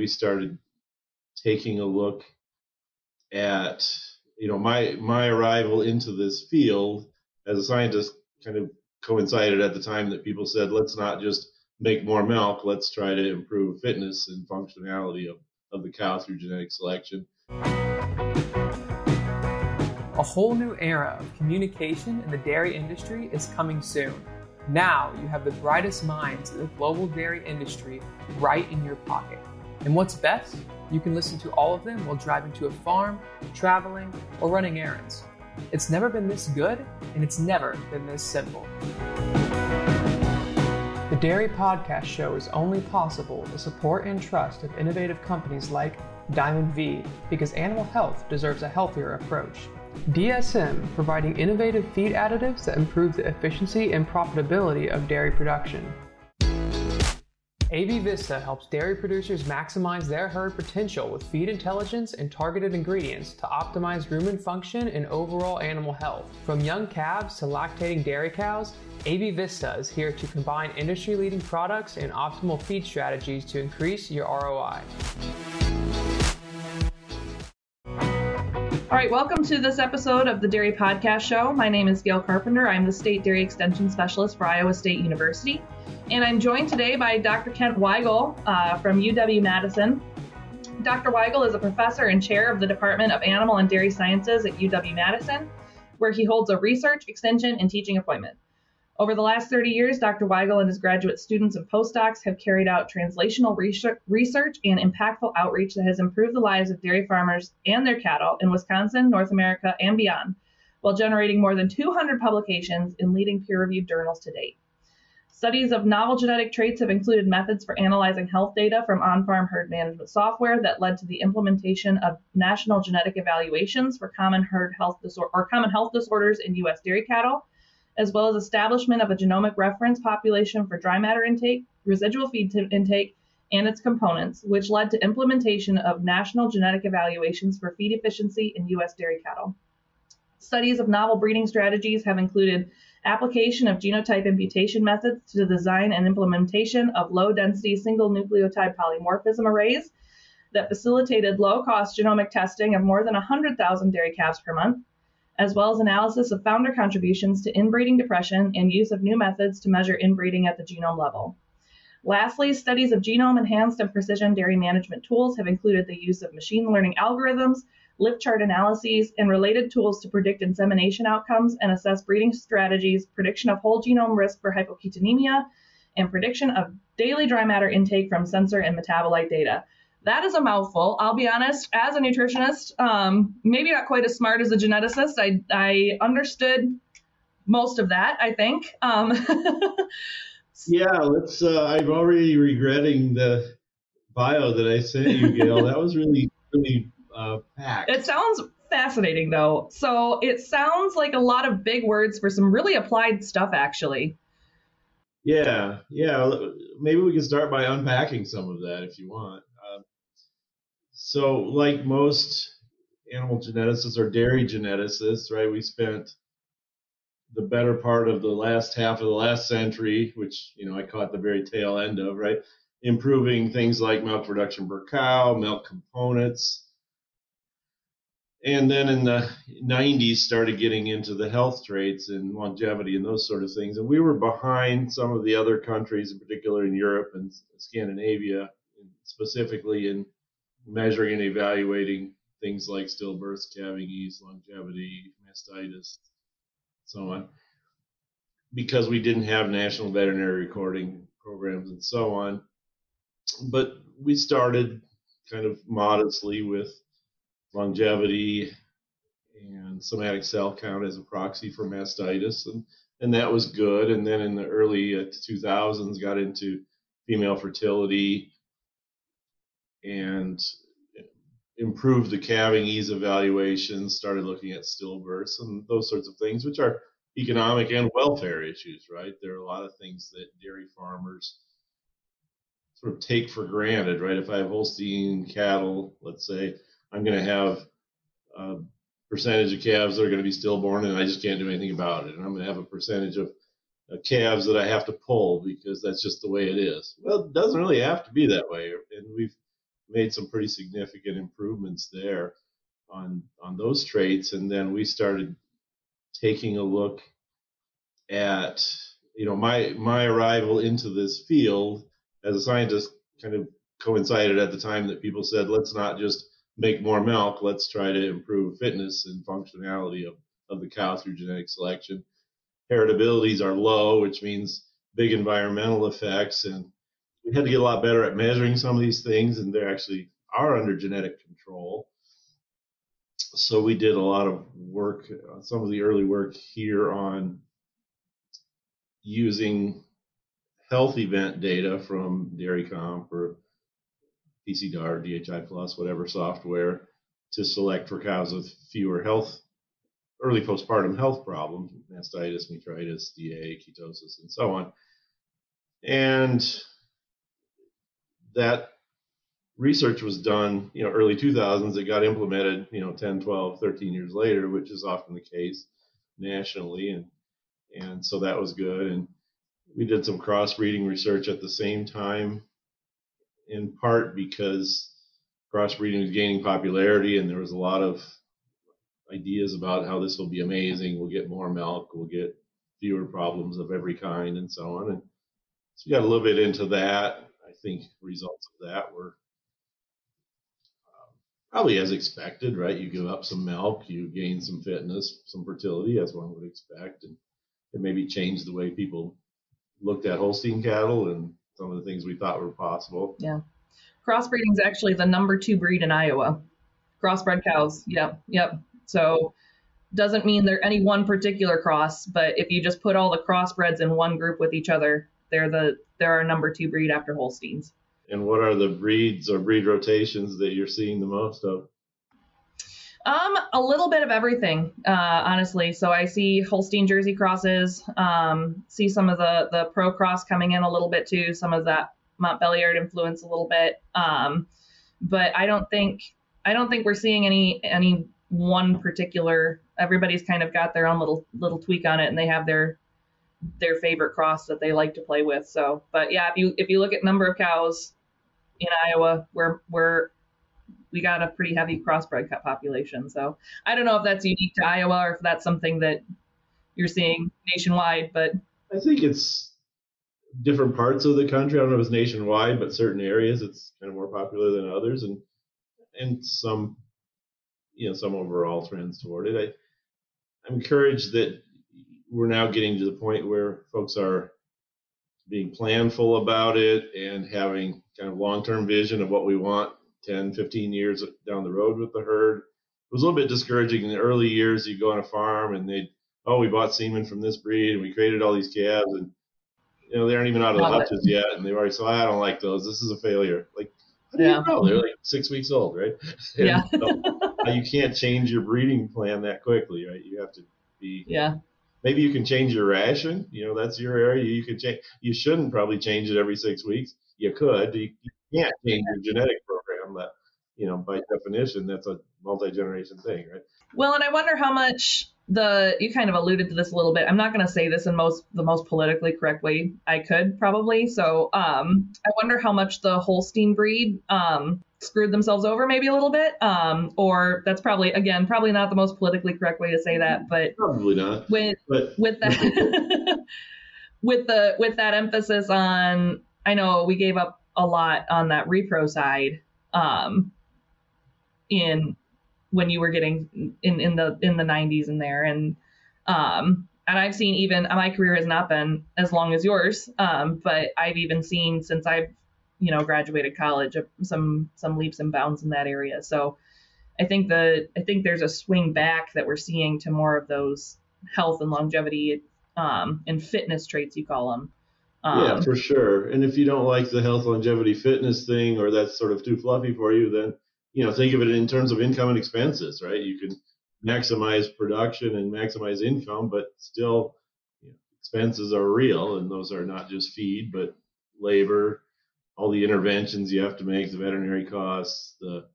we started taking a look at, you know, my arrival into this field as a scientist kind of coincided at the time that people said, let's not just make more milk, let's try to improve fitness and functionality of the cow through genetic selection. A whole new era of communication in the dairy industry is coming soon. Now you have the brightest minds of the global dairy industry right in your pocket. And what's best? You can listen to all of them while driving to a farm, traveling, or running errands. It's never been this good, and it's never been this simple. The Dairy Podcast Show is only possible with the support and trust of innovative companies like Diamond V, because animal health deserves a healthier approach. DSM, providing innovative feed additives that improve the efficiency and profitability of dairy production. AB Vista helps dairy producers maximize their herd potential with feed intelligence and targeted ingredients to optimize rumen function and overall animal health. From young calves to lactating dairy cows, AB Vista is here to combine industry-leading products and optimal feed strategies to increase your ROI. All right, welcome to this episode of the Dairy Podcast Show. My name is Gail Carpenter. I'm the State Dairy Extension Specialist for Iowa State University. And I'm joined today by Dr. Kent Weigel from UW-Madison. Dr. Weigel is a professor and chair of the Department of Animal and Dairy Sciences at UW-Madison, where he holds a research, extension, and teaching appointment. Over the last 30 years, Dr. Weigel and his graduate students and postdocs have carried out translational research and impactful outreach that has improved the lives of dairy farmers and their cattle in Wisconsin, North America, and beyond, while generating more than 200 publications in leading peer-reviewed journals to date. Studies of novel genetic traits have included methods for analyzing health data from on-farm herd management software that led to the implementation of national genetic evaluations for common herd health disorders in U.S. dairy cattle, as well as establishment of a genomic reference population for dry matter intake, residual feed intake, and its components, which led to implementation of national genetic evaluations for feed efficiency in U.S. dairy cattle. Studies of novel breeding strategies have included application of genotype imputation methods to the design and implementation of low-density single nucleotide polymorphism arrays that facilitated low-cost genomic testing of more than 100,000 dairy calves per month, as well as analysis of founder contributions to inbreeding depression and use of new methods to measure inbreeding at the genome level. Lastly, studies of genome-enhanced and precision dairy management tools have included the use of machine learning algorithms, lift chart analyses, and related tools to predict insemination outcomes and assess breeding strategies, prediction of whole genome risk for hypoketonemia, and prediction of daily dry matter intake from sensor and metabolite data. That is a mouthful. I'll be honest, as a nutritionist, maybe not quite as smart as a geneticist. I understood most of that, I think. Yeah, let's. I'm already regretting the bio that I sent you, Gail. That was really, really packed. It sounds fascinating, though. So it sounds like a lot of big words for some really applied stuff, actually. Yeah. Maybe we can start by unpacking some of that if you want. So like most animal geneticists or dairy geneticists, right, we spent the better part of the last half of the last century, which, you know, I caught the very tail end of, right, improving things like milk production per cow, milk components. And then in the 90s, started getting into the health traits and longevity and those sort of things. And we were behind some of the other countries, in particular in Europe and Scandinavia, specifically in measuring and evaluating things like stillbirths, calving ease, longevity, mastitis, so on, because we didn't have national veterinary recording programs and so on. But we started kind of modestly with longevity and somatic cell count as a proxy for mastitis, and that was good. And then in the early 2000s, got into female fertility and improved the calving ease evaluations, started looking at stillbirths and those sorts of things, which are economic and welfare issues, right? There are a lot of things that dairy farmers sort of take for granted, right? If I have Holstein cattle, let's say, I'm going to have a percentage of calves that are going to be stillborn and I just can't do anything about it. And I'm going to have a percentage of calves that I have to pull because that's just the way it is. Well, it doesn't really have to be that way. And we've made some pretty significant improvements there on those traits. And then we started taking a look at, you know, my arrival into this field as a scientist kind of coincided at the time that people said, let's not just make more milk, let's try to improve fitness and functionality of the cow through genetic selection. Heritabilities are low, which means big environmental effects, and we had to get a lot better at measuring some of these things, and they actually are under genetic control. So we did a lot of work, some of the early work here on using health event data from Dairy Comp or PCDAR, DHI plus, whatever software, to select for cows with fewer health, early postpartum health problems, mastitis, metritis, DA, ketosis, and so on. And that research was done, you know, early 2000s. It got implemented, you know, 10, 12, 13 years later, which is often the case nationally. And so that was good. And we did some crossbreeding research at the same time, in part because crossbreeding was gaining popularity, and there was a lot of ideas about how this will be amazing. We'll get more milk, we'll get fewer problems of every kind, and so on. And so we got a little bit into that. I think results of that were probably as expected, right? You give up some milk, you gain some fitness, some fertility, as one would expect, and it maybe changed the way people looked at Holstein cattle and some of the things we thought were possible. Yeah. Crossbreeding is actually the #2 breed in Iowa. Crossbred cows. Yep. So doesn't mean they're any one particular cross, but if you just put all the crossbreds in one group with each other, they're our #2 breed after Holsteins. And what are the breeds or breed rotations that you're seeing the most of? A little bit of everything, honestly. So I see Holstein Jersey crosses, see some of the ProCross coming in a little bit too, some of that Montbelliard influence a little bit. But I don't think we're seeing any one particular. Everybody's kind of got their own little tweak on it, and they have their favorite cross that they like to play with. So, but yeah, if you look at number of cows in Iowa, we got a pretty heavy crossbred cut population. So I don't know if that's unique to Iowa or if that's something that you're seeing nationwide, but I think it's different parts of the country. I don't know if it's nationwide, but certain areas it's kind of more popular than others, and some, you know, some overall trends toward it. I'm encouraged that we're now getting to the point where folks are being planful about it and having kind of long-term vision of what we want 10, 15 years down the road with the herd. It was a little bit discouraging in the early years. You go on a farm and we bought semen from this breed and we created all these calves, and, you know, they aren't even out of the hutches yet. And they've already said, I don't like those. This is a failure. Like, how do you know? They're like 6 weeks old, right? Yeah. So you can't change your breeding plan that quickly, right? You have to be, maybe you can change your ration. You know, that's your area. You can change. You shouldn't probably change it every 6 weeks. You could. You can't change your genetic program. That, you know, by definition, that's a multi-generation thing, right? Well, and I wonder how much you kind of alluded to this a little bit. I'm not going to say this in the most politically correct way I could probably. So I wonder how much the Holstein breed screwed themselves over maybe a little bit, or that's probably not the most politically correct way to say that, but probably not. With that emphasis on, I know we gave up a lot on that repro side, when you were getting in the 90s in there, and I've seen, even my career has not been as long as yours, but I've even seen since I've graduated college, some leaps and bounds in that area. So I think there's a swing back that we're seeing to more of those health and longevity, and fitness traits, you call them. Yeah, for sure. And if you don't like the health, longevity, fitness thing, or that's sort of too fluffy for you, then, you know, think of it in terms of income and expenses, right? You can maximize production and maximize income, but still, you know, expenses are real. And those are not just feed, but labor, all the interventions you have to make, the veterinary costs, the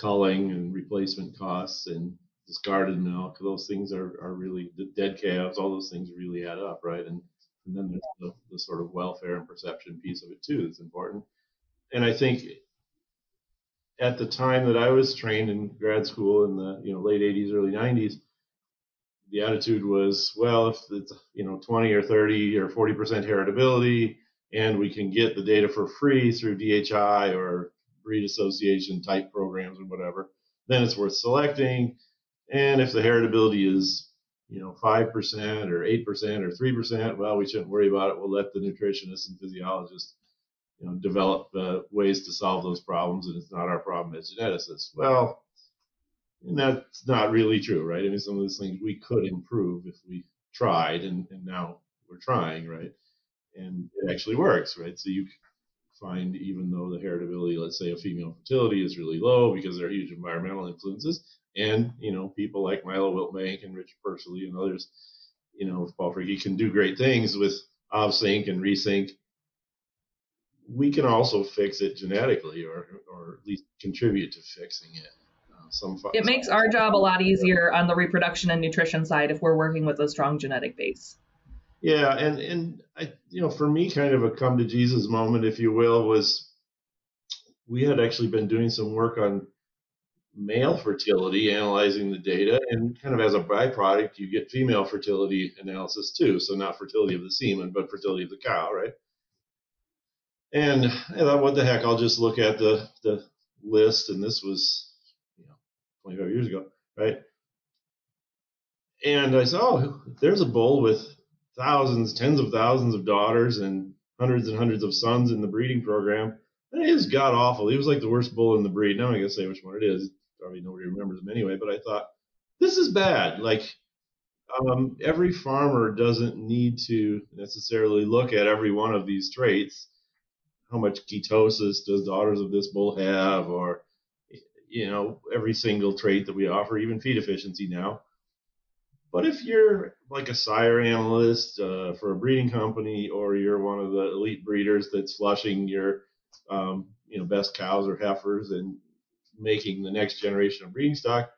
culling and replacement costs, and discarded milk. Those things are really, the dead calves, all those things really add up, right? And then there's the sort of welfare and perception piece of it too that's important. And I think at the time that I was trained in grad school in the late 80s, early 90s, the attitude was, well, if it's 20 or 30 or 40% heritability, and we can get the data for free through DHI or breed association type programs or whatever, then it's worth selecting. And if the heritability is 5% or 8% or 3%, well, we shouldn't worry about it. We'll let the nutritionists and physiologists develop ways to solve those problems, and it's not our problem as geneticists. Well, and that's not really true, right? I mean, some of those things we could improve if we tried, and now we're trying, right? And it actually works, right? So you find, even though the heritability, let's say, of female fertility is really low because there are huge environmental influences, and, people like Milo Wiltbank and Richard Percival and others, Paul Fergie, can do great things with Ovsync and Resync. We can also fix it genetically, or at least contribute to fixing it. It makes our job a lot easier on the reproduction and nutrition side if we're working with a strong genetic base. Yeah, and I, for me, kind of a come to Jesus moment, if you will, was we had actually been doing some work on male fertility, analyzing the data, and kind of as a byproduct, you get female fertility analysis too. So not fertility of the semen, but fertility of the cow, right? And I thought, what the heck, I'll just look at the list, and this was 25 years ago, right? And I saw, there's a bull with thousands, tens of thousands of daughters and hundreds of sons in the breeding program. And it is god awful. He was like the worst bull in the breed. Now I'm not going to say which one it is. Probably nobody remembers him anyway, but I thought, this is bad. Every farmer doesn't need to necessarily look at every one of these traits. How much ketosis does daughters of this bull have, or every single trait that we offer, even feed efficiency now. But if you're like a sire analyst for a breeding company, or you're one of the elite breeders that's flushing your best cows or heifers and making the next generation of breeding stock,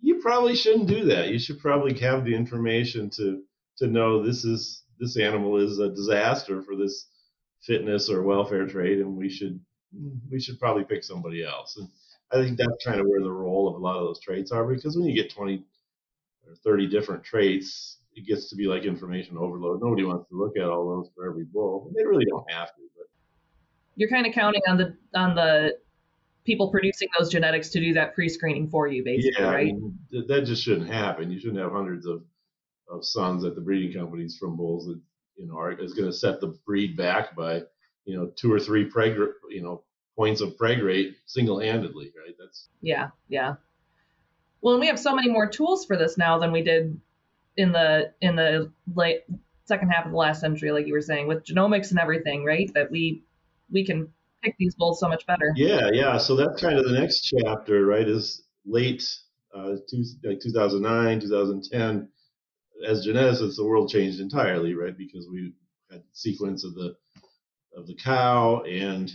you probably shouldn't do that. You should probably have the information to know this animal is a disaster for this fitness or welfare trait, and we should probably pick somebody else. And I think that's kind of where the role of a lot of those traits are, because when you get 20 or 30 different traits, it gets to be like information overload. Nobody wants to look at all those for every bull. They really don't have to. But you're kind of counting on the people producing those genetics to do that pre-screening for you, basically, right? I mean, that just shouldn't happen. You shouldn't have hundreds of sons at the breeding companies from bulls that is going to set the breed back by 2 or 3 points of preg rate single-handedly, right? Yeah. Well, and we have so many more tools for this now than we did in the late second half of the last century, like you were saying, with genomics and everything, right? That we can pick these bulls so much better. Yeah. So that's kind of the next chapter, right? Is late 2009, 2010. As geneticists, the world changed entirely, right? Because we had sequence of the cow and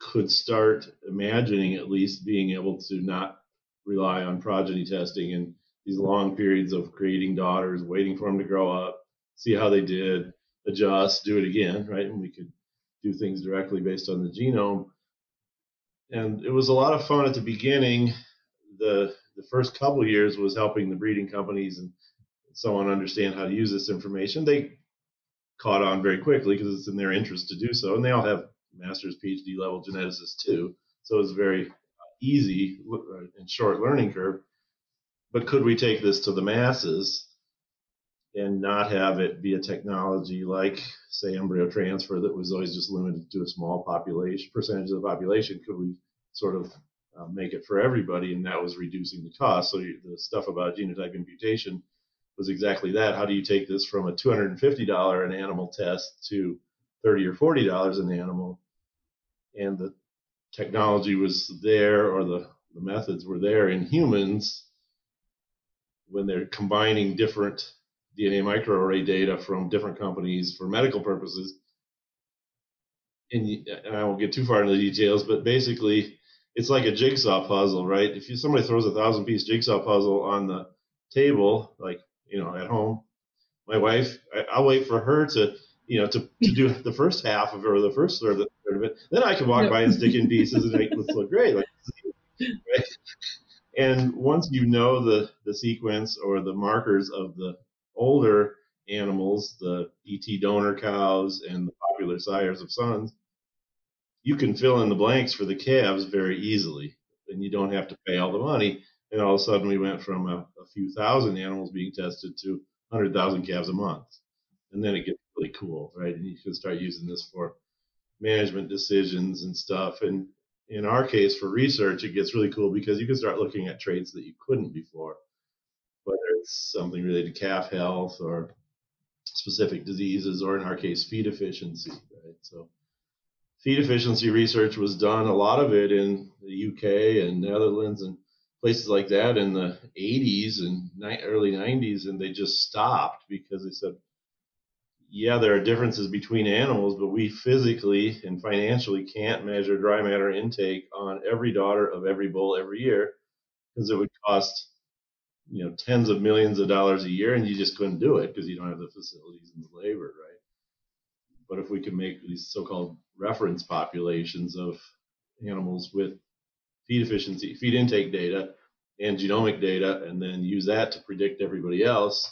could start imagining at least being able to not rely on progeny testing and these long periods of creating daughters, waiting for them to grow up, see how they did, adjust, do it again, right? And we could do things directly based on the genome. And it was a lot of fun at the beginning. The first couple of years was helping the breeding companies and so on understand how to use this information. They caught on very quickly because it's in their interest to do so. And they all have master's, PhD level geneticists too. So it's very easy and short learning curve. But could we take this to the masses and not have it be a technology like, say, embryo transfer that was always just limited to a small population, percentage of the population? Could we sort of make it for everybody? And that was reducing the cost. So the stuff about genotype imputation was exactly that. How do you take this from a $250 an animal test to $30 or $40 an animal? And the technology was there, or the methods were there in humans when they're combining different DNA microarray data from different companies for medical purposes. And I won't get too far into the details, but basically it's like a jigsaw puzzle, right? If somebody throws a 1,000-piece jigsaw puzzle on the table, like, at home, my wife, I'll wait for her to do the first half of it, or the first third of it, rid of it. Then I can walk by and stick in pieces and make this look great. Like, right? And once you know the sequence or the markers of the older animals, the ET donor cows and the popular sires of sons, you can fill in the blanks for the calves very easily, and you don't have to pay all the money. And all of a sudden we went from a few thousand animals being tested to 100,000 calves a month. And then it gets really cool, right? And you can start using this for management decisions and stuff. And in our case, for research, it gets really cool because you can start looking at traits that you couldn't before, whether it's something related to calf health or specific diseases, or in our case, feed efficiency, right? So feed efficiency research was done, a lot of it in the UK and Netherlands and places like that in the 80s and early 90s, and they just stopped because they said, yeah, there are differences between animals, but we physically and financially can't measure dry matter intake on every daughter of every bull every year because it would cost, you know, tens of millions of dollars a year, and you just couldn't do it because you don't have the facilities and the labor, right? But if we can make these so-called reference populations of animals with feed efficiency, feed intake data, and genomic data, and then use that to predict everybody else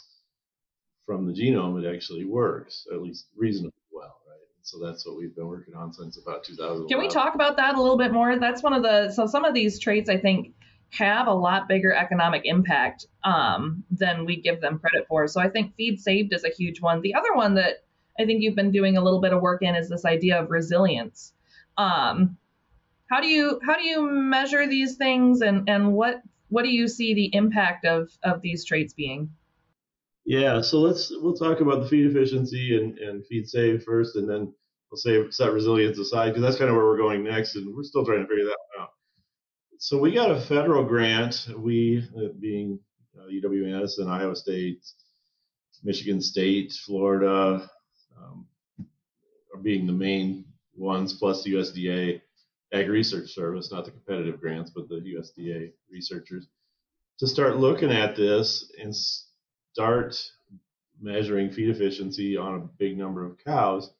from the genome, it actually works, at least reasonably well, right? So that's what we've been working on since about 2011. Can we talk about that a little bit more? That's one of the, so some of these traits, I think, have a lot bigger economic impact than we give them credit for. So I think feed saved is a huge one. The other one that I think you've been doing a little bit of work in is this idea of resilience. How do you measure these things, and what do you see the impact of these traits being? Yeah, so we'll talk about the feed efficiency and feed save first, and then we'll set resilience aside because that's kind of where we're going next, and we're still trying to figure that one out. So we got a federal grant, we being UW-Madison, Iowa State, Michigan State, Florida, are being the main ones, plus the USDA Ag Research Service, not the competitive grants, but the USDA researchers, to start looking at this and start measuring feed efficiency on a big number of cows.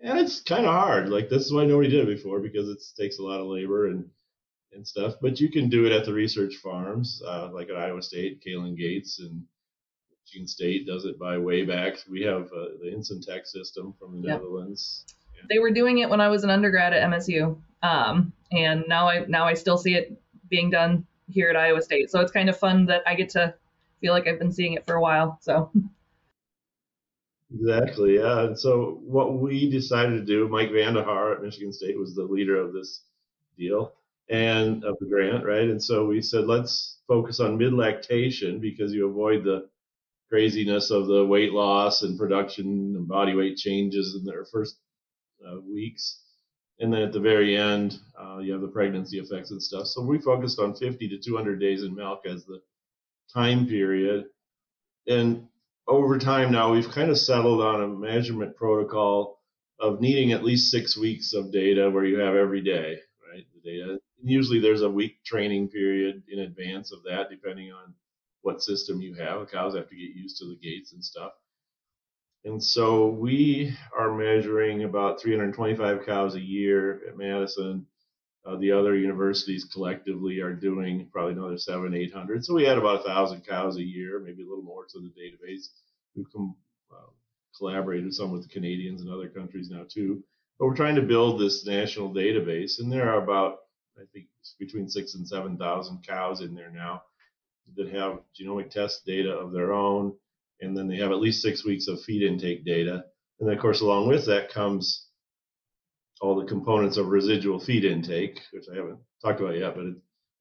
And it's kind of hard. Like, this is why nobody did it before, because it takes a lot of labor and stuff. But you can do it at the research farms, like at Iowa State, Kalen Gates, and Michigan State does it by way back. We have the Insyntech system from the Netherlands. Yeah. They were doing it when I was an undergrad at MSU, and now I still see it being done here at Iowa State. So it's kind of fun that I get to feel like I've been seeing it for a while. So exactly, yeah. And so what we decided to do, Mike Vandehaar at Michigan State was the leader of this deal and of the grant, right? And so we said, let's focus on mid-lactation because you avoid the craziness of the weight loss and production and body weight changes in their first weeks. And then at the very end, you have the pregnancy effects and stuff. So we focused on 50 to 200 days in milk as the time period, and over time now we've kind of settled on a measurement protocol of needing at least 6 weeks of data where you have every day, right, the data. And usually there's a week training period in advance of that, depending on what system you have. The cows have to get used to the gates and stuff. And so we are measuring about 325 cows a year at Madison. The other universities collectively are doing probably another 700-800. So we had about 1,000 cows a year, maybe a little more to the database. We've collaborated some with the Canadians and other countries now too. But we're trying to build this national database, and there are about, I think, between 6,000 and 7,000 cows in there now that have genomic test data of their own, and then they have at least 6 weeks of feed intake data. And then, of course, along with that comes all the components of residual feed intake, which I haven't talked about yet, but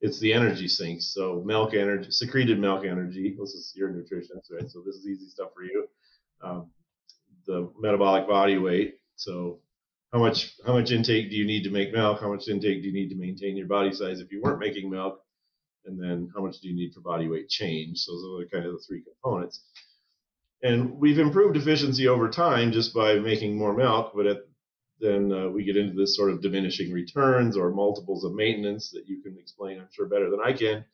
it's the energy sinks. So milk energy, secreted milk energy. This is your nutritionist, right? So this is easy stuff for you. The metabolic body weight. So how much intake do you need to make milk? How much intake do you need to maintain your body size if you weren't making milk? And then how much do you need for body weight change? So those are kind of the three components. And we've improved efficiency over time just by making more milk, but then we get into this sort of diminishing returns or multiples of maintenance that you can explain, I'm sure, better than I can.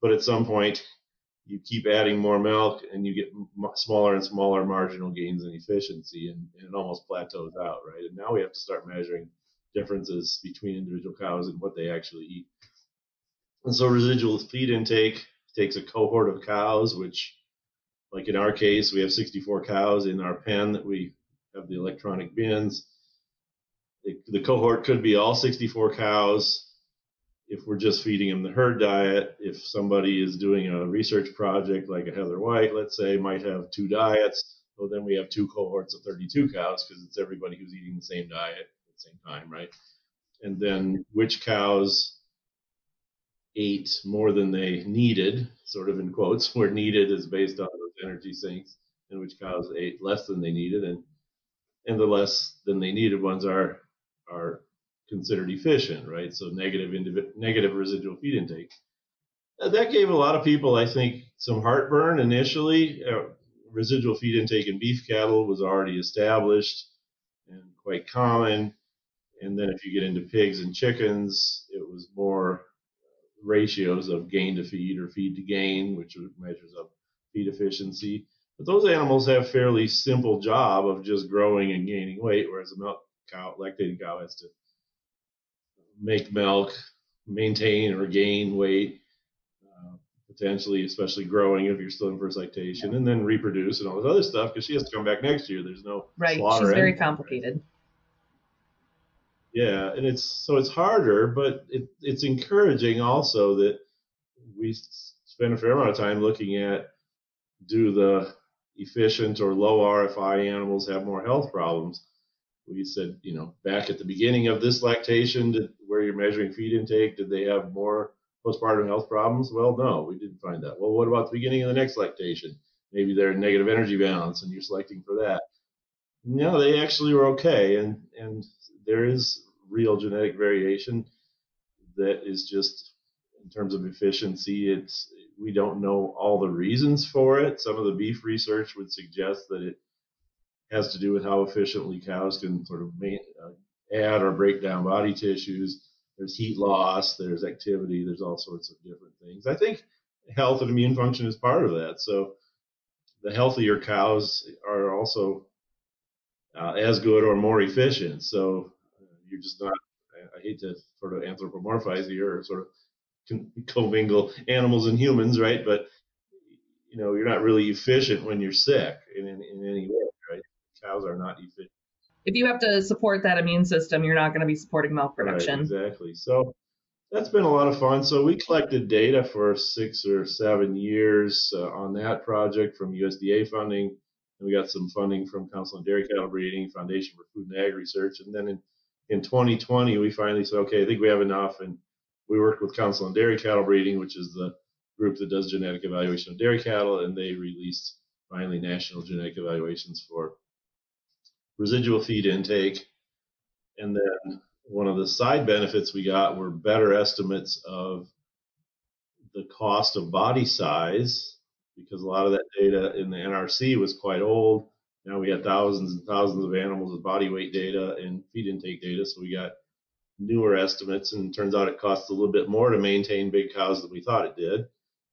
But at some point, you keep adding more milk and you get smaller and smaller marginal gains in efficiency, and it almost plateaus out, right? And now we have to start measuring differences between individual cows and what they actually eat. And so residual feed intake takes a cohort of cows, which, like in our case, we have 64 cows in our pen that we have the electronic bins. The cohort could be all 64 cows if we're just feeding them the herd diet. If somebody is doing a research project like a Heather White, let's say, might have two diets, well, then we have two cohorts of 32 cows because it's everybody who's eating the same diet at the same time, right? And then which cows ate more than they needed, sort of in quotes, where needed is based on those energy sinks, and which cows ate less than they needed. And the less than they needed ones are considered efficient, right? So negative residual feed intake. That gave a lot of people, I think, some heartburn initially. Residual feed intake in beef cattle was already established and quite common. And then if you get into pigs and chickens, it was more ratios of gain to feed or feed to gain, which measures up feed efficiency. But those animals have a fairly simple job of just growing and gaining weight, whereas a milk cow, lactating cow, has to make milk, maintain or gain weight, potentially, especially growing if you're still in first lactation, and then reproduce and all this other stuff because she has to come back next year. There's no right. She's very complicated. Right? Yeah, and it's harder, but it's encouraging also that we spend a fair amount of time looking at, do the efficient or low RFI animals have more health problems? We said, you know, back at the beginning of this lactation, where you're measuring feed intake, did they have more postpartum health problems? Well, no, we didn't find that. Well, what about the beginning of the next lactation? Maybe they're in negative energy balance and you're selecting for that. No, they actually were okay. And there is real genetic variation that is just, in terms of efficiency, we don't know all the reasons for it. Some of the beef research would suggest that it has to do with how efficiently cows can sort of add or break down body tissues. There's heat loss, there's activity, there's all sorts of different things. I think health and immune function is part of that. So the healthier cows are also as good or more efficient. So you're just not, I hate to sort of anthropomorphize here or sort of commingle animals and humans, right? But, you know, you're not really efficient when you're sick in any way, right? Cows are not efficient. If you have to support that immune system, you're not going to be supporting milk production. Right, exactly. So that's been a lot of fun. So we collected data for 6 or 7 years on that project from USDA funding. And we got some funding from Council on Dairy Cattle Breeding, Foundation for Food and Ag Research. And then in 2020, we finally said, okay, I think we have enough. And we worked with Council on Dairy Cattle Breeding, which is the group that does genetic evaluation of dairy cattle, and they released finally national genetic evaluations for residual feed intake. And then one of the side benefits we got were better estimates of the cost of body size, because a lot of that data in the NRC was quite old. Now we had thousands and thousands of animals with body weight data and feed intake data, so we got newer estimates, and it turns out it costs a little bit more to maintain big cows than we thought it did.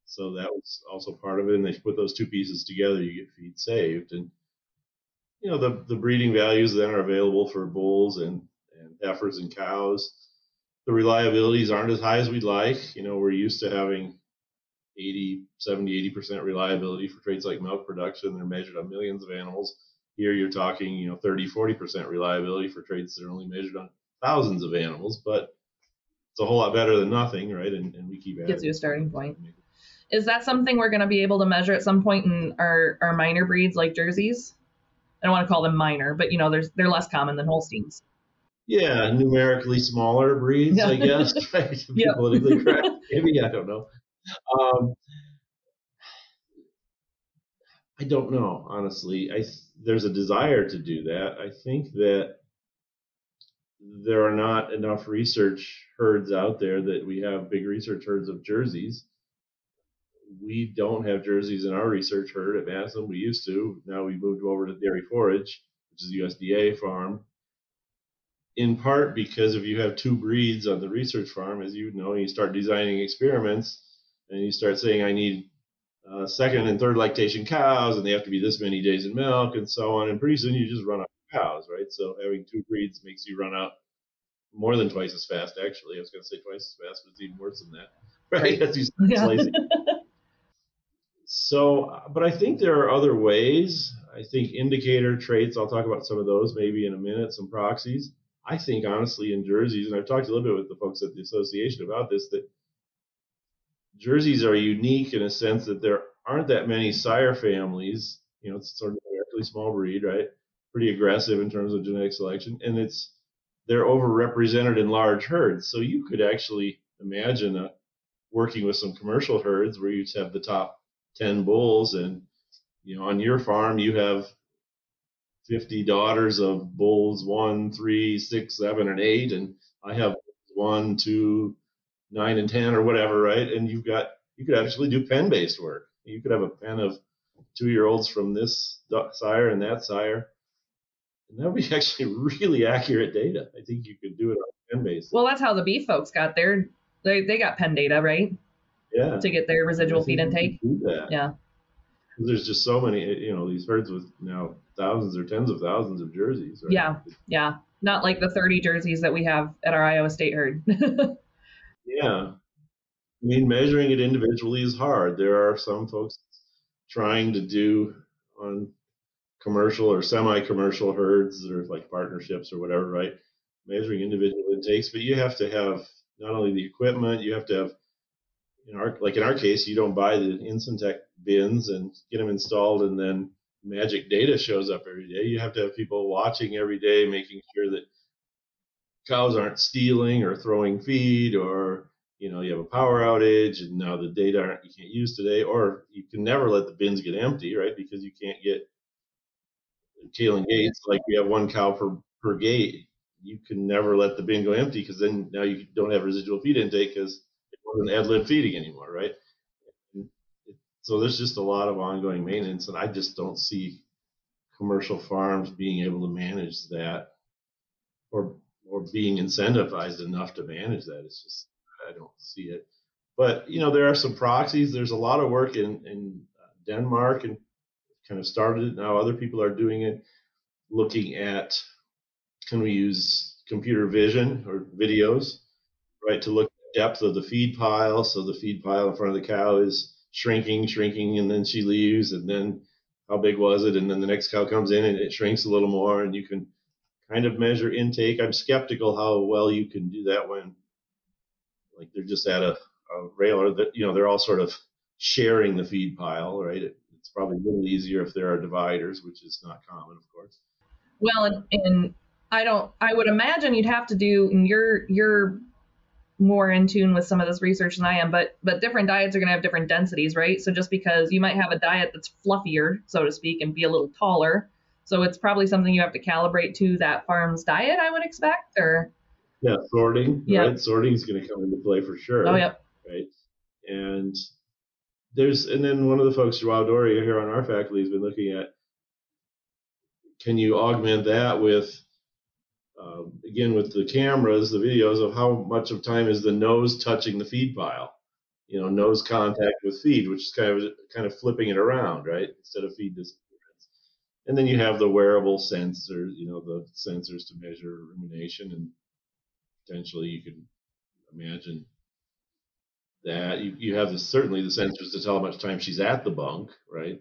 So that was also part of it. And they put those two pieces together, you get feed saved. And, you know, the breeding values then are available for bulls and heifers and cows. The reliabilities aren't as high as we'd like. You know, we're used to having 70-80% reliability for traits like milk production. They're measured on millions of animals. Here you're talking, you know, 30-40% reliability for traits that are only measured on thousands of animals, but it's a whole lot better than nothing, right? And we keep adding. Gives you a starting point. Is that something we're going to be able to measure at some point in our minor breeds like Jerseys? I don't want to call them minor, but you know, they're less common than Holsteins. Yeah, numerically smaller breeds, I guess, right? To be politically correct. Maybe, I don't know. I don't know, honestly. There's a desire to do that. I think that there are not enough research herds out there that we have big research herds of Jerseys. We don't have Jerseys in our research herd at Madison. We used to. Now we moved over to dairy forage, which is a USDA farm, in part because if you have two breeds on the research farm, as you know, you start designing experiments and you start saying, I need second and third lactation cows, and they have to be this many days in milk and so on. And pretty soon you just run out. Cows, right? So having two breeds makes you run out more than twice as fast, actually. I was going to say twice as fast, but it's even worse than that, right? As you start slicing. So, but I think there are other ways. I think indicator traits, I'll talk about some of those maybe in a minute, some proxies. I think, honestly, in jerseys, and I've talked a little bit with the folks at the association about this, that jerseys are unique in a sense that there aren't that many sire families. You know, it's sort of a fairly small breed, right? Pretty aggressive in terms of genetic selection. And they're overrepresented in large herds. So you could actually imagine working with some commercial herds where you just have the top 10 bulls and, you know, on your farm you have 50 daughters of bulls 1, 3, 6, 7, and 8, and I have 1, 2, 9, and 10 or whatever, right? And you could actually do pen-based work. You could have a pen of 2-year-olds from this sire and that sire, and that would be actually really accurate data. I think you could do it on pen-based. Well, that's how the beef folks got there. They got pen data, right? Yeah. To get their residual feed intake. Yeah. There's just so many, you know, these herds with now thousands or tens of thousands of jerseys. Right? Yeah. Yeah. Not like the 30 jerseys that we have at our Iowa State herd. Yeah. I mean, measuring it individually is hard. There are some folks trying to do on commercial or semi-commercial herds that are like partnerships or whatever, right? Measuring individual intakes, but you have to have not only the equipment, you have to have, in our case, you don't buy the Insyntech bins and get them installed and then magic data shows up every day. You have to have people watching every day, making sure that cows aren't stealing or throwing feed, or, you know, you have a power outage and now the data you can't use today, or you can never let the bins get empty, right? Because you can't get Kalen gates, like we have one cow per gate. You can never let the bin go empty because then now you don't have residual feed intake because it wasn't ad lib feeding anymore, right? So there's just a lot of ongoing maintenance, and I just don't see commercial farms being able to manage that or being incentivized enough to manage that. It's just, I don't see it. But, you know, there are some proxies. There's a lot of work in Denmark, and kind of started it. Now other people are doing it, looking at, can we use computer vision or videos, right, to look at the depth of the feed pile. So the feed pile in front of the cow is shrinking, and then she leaves, and then how big was it? And then the next cow comes in and it shrinks a little more, and you can kind of measure intake. I'm skeptical how well you can do that when, like, they're just at a railer that, you know, they're all sort of sharing the feed pile, right? It's probably a little easier if there are dividers, which is not common, of course. Well, and I would imagine you'd have to do, and you're more in tune with some of this research than I am, but different diets are going to have different densities, right? So just because you might have a diet that's fluffier, so to speak, and be a little taller, so it's probably something you have to calibrate to that farm's diet, I would expect, or... Yeah, sorting, yeah. Right? Sorting is going to come into play for sure. Oh, yeah. Right? And then one of the folks, Rob Doria, here on our faculty, has been looking at, can you augment that with, again, with the cameras, the videos of how much of time is the nose touching the feed pile, you know, nose contact with feed, which is kind of flipping it around, right? Instead of feed disappearance. And then you have the wearable sensors, you know, the sensors to measure rumination, and potentially you can imagine that you have certainly the sensors to tell how much time she's at the bunk, right?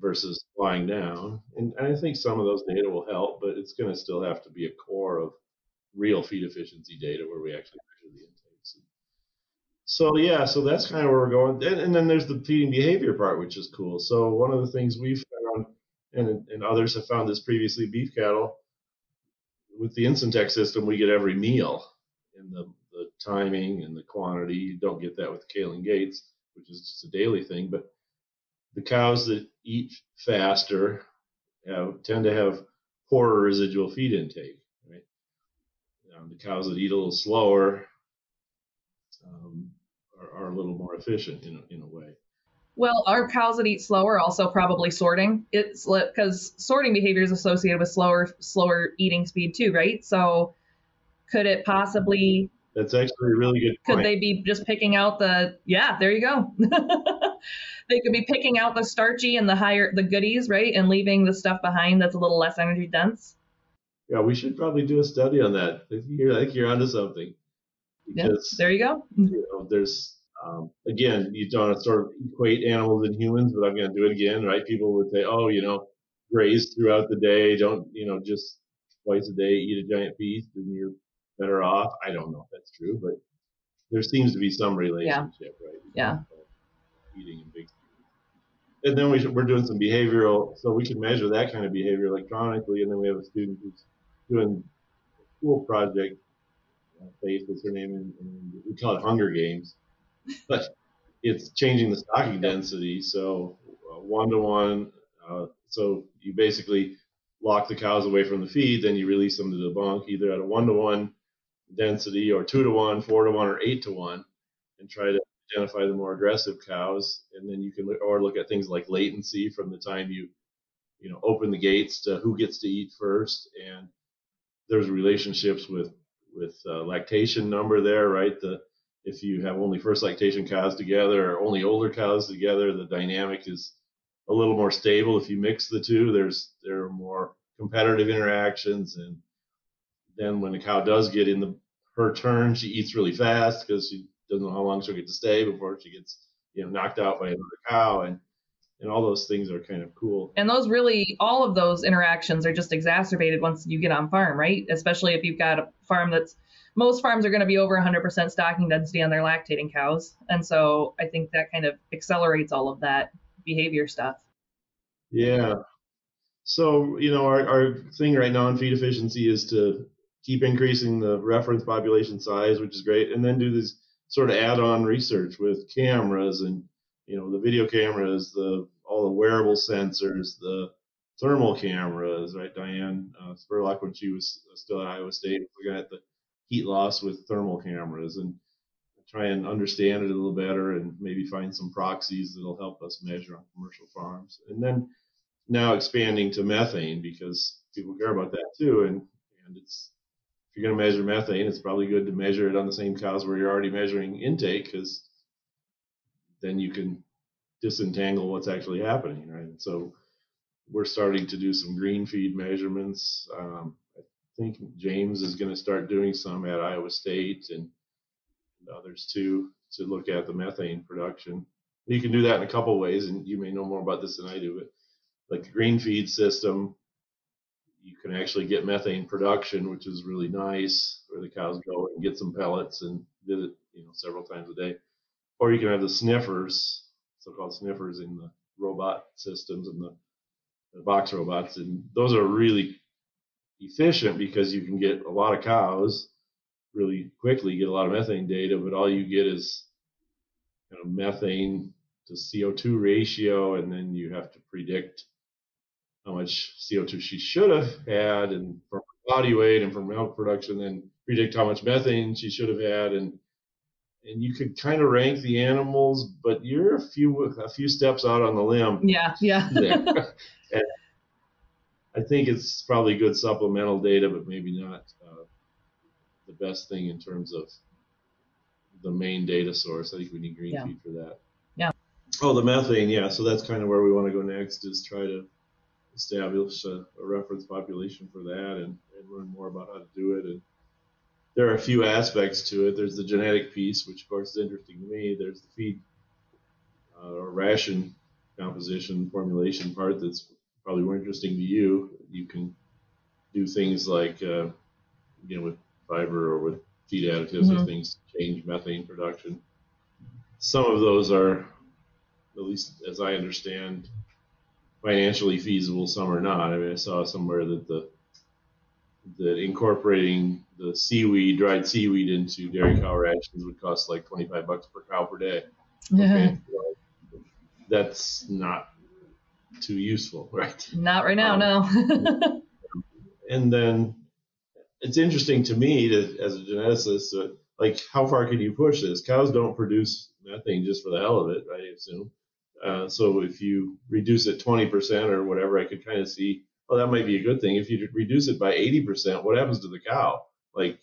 Versus flying down. And I think some of those data will help, but it's going to still have to be a core of real feed efficiency data where we actually measure the intakes. So, yeah, so that's kind of where we're going. And then there's the feeding behavior part, which is cool. So one of the things we found, and others have found this previously, beef cattle, with the Insyntech system, we get every meal. And the timing and the quantity, you don't get that with Kalen gates, which is just a daily thing, but the cows that eat faster tend to have poorer residual feed intake, right? The cows that eat a little slower are a little more efficient in a way. Well, are cows that eat slower also probably sorting? It's because sorting behavior is associated with slower eating speed too, right? So could it possibly... That's actually a really good point. Could they be just picking out there you go. They could be picking out the starchy and the goodies, right? And leaving the stuff behind that's a little less energy dense. Yeah, we should probably do a study on that. I think you're onto something. Because, yep, there you go. You know, there's again, you don't want to sort of equate animals and humans, but I'm going to do it again, right? People would say, oh, you know, graze throughout the day. Don't, you know, just twice a day eat a giant feast and you're better off. I don't know if that's true, but there seems to be some relationship, right? Yeah. Eating and big. And then we're doing some behavioral, so we can measure that kind of behavior electronically. And then we have a student who's doing a cool project, Faith is her name, and we call it Hunger Games, but it's changing the stocking density. So 1-to-1, so you basically lock the cows away from the feed, then you release them to the bunk either at a 1-to-1 density or 2-to-1, 4-to-1, or 8-to-1, and try to identify the more aggressive cows. And then you can look at things like latency from the time you open the gates to who gets to eat first. And there's relationships with lactation number there, right? If you have only first lactation cows together or only older cows together, the dynamic is a little more stable. If you mix the two, there are more competitive interactions. And then when the cow does get in her turn, she eats really fast because she doesn't know how long she'll get to stay before she gets, knocked out by another cow, and all those things are kind of cool. And all of those interactions are just exacerbated once you get on farm, right? Especially if you've got a farm most farms are going to be over 100% stocking density on their lactating cows. And so I think that kind of accelerates all of that behavior stuff. Yeah. So, our thing right now in feed efficiency is to keep increasing the reference population size, which is great. And then do these sort of add-on research with cameras and, the video cameras, all the wearable sensors, the thermal cameras, right? Diane Spurlock, when she was still at Iowa State, looking at the heat loss with thermal cameras and try and understand it a little better and maybe find some proxies that'll help us measure on commercial farms. And then now expanding to methane because people care about that too. And it's, if you're going to measure methane, it's probably good to measure it on the same cows where you're already measuring intake, because then you can disentangle what's actually happening, right? And so we're starting to do some green feed measurements. I think James is going to start doing some at Iowa State and others too, to look at the methane production. You can do that in a couple ways, and you may know more about this than I do, but like the green feed system, you can actually get methane production, which is really nice, where the cows go and get some pellets and did it, several times a day. Or you can have the sniffers, so-called sniffers in the robot systems and the box robots. And those are really efficient because you can get a lot of cows really quickly, get a lot of methane data, but all you get is methane to CO2 ratio. And then you have to predict how much CO2 she should have had, and from her body weight and from milk production, then predict how much methane she should have had, and you could kind of rank the animals, but you're a few steps out on the limb. Yeah. And I think it's probably good supplemental data, but maybe not the best thing in terms of the main data source. I think we need green feed for that. Yeah. Oh, the methane. Yeah. So that's kind of where we want to go next, is try to establish a reference population for that and learn more about how to do it. And there are a few aspects to it. There's the genetic piece, which of course is interesting to me. There's the feed or ration composition formulation part that's probably more interesting to you. You can do things like, with fiber or with feed additives or things to change methane production. Some of those are, at least as I understand, financially feasible, some are not. I mean, I saw somewhere that incorporating the dried seaweed into dairy cow rations would cost like $25 per cow per day. Yeah. Okay. So that's not too useful, right? Not right now, no. And then it's interesting to me as a geneticist, like how far can you push this? Cows don't produce methane just for the hell of it, I assume. So if you reduce it 20% or whatever, I could kind of see, well, that might be a good thing. If you reduce it by 80%, what happens to the cow? Like,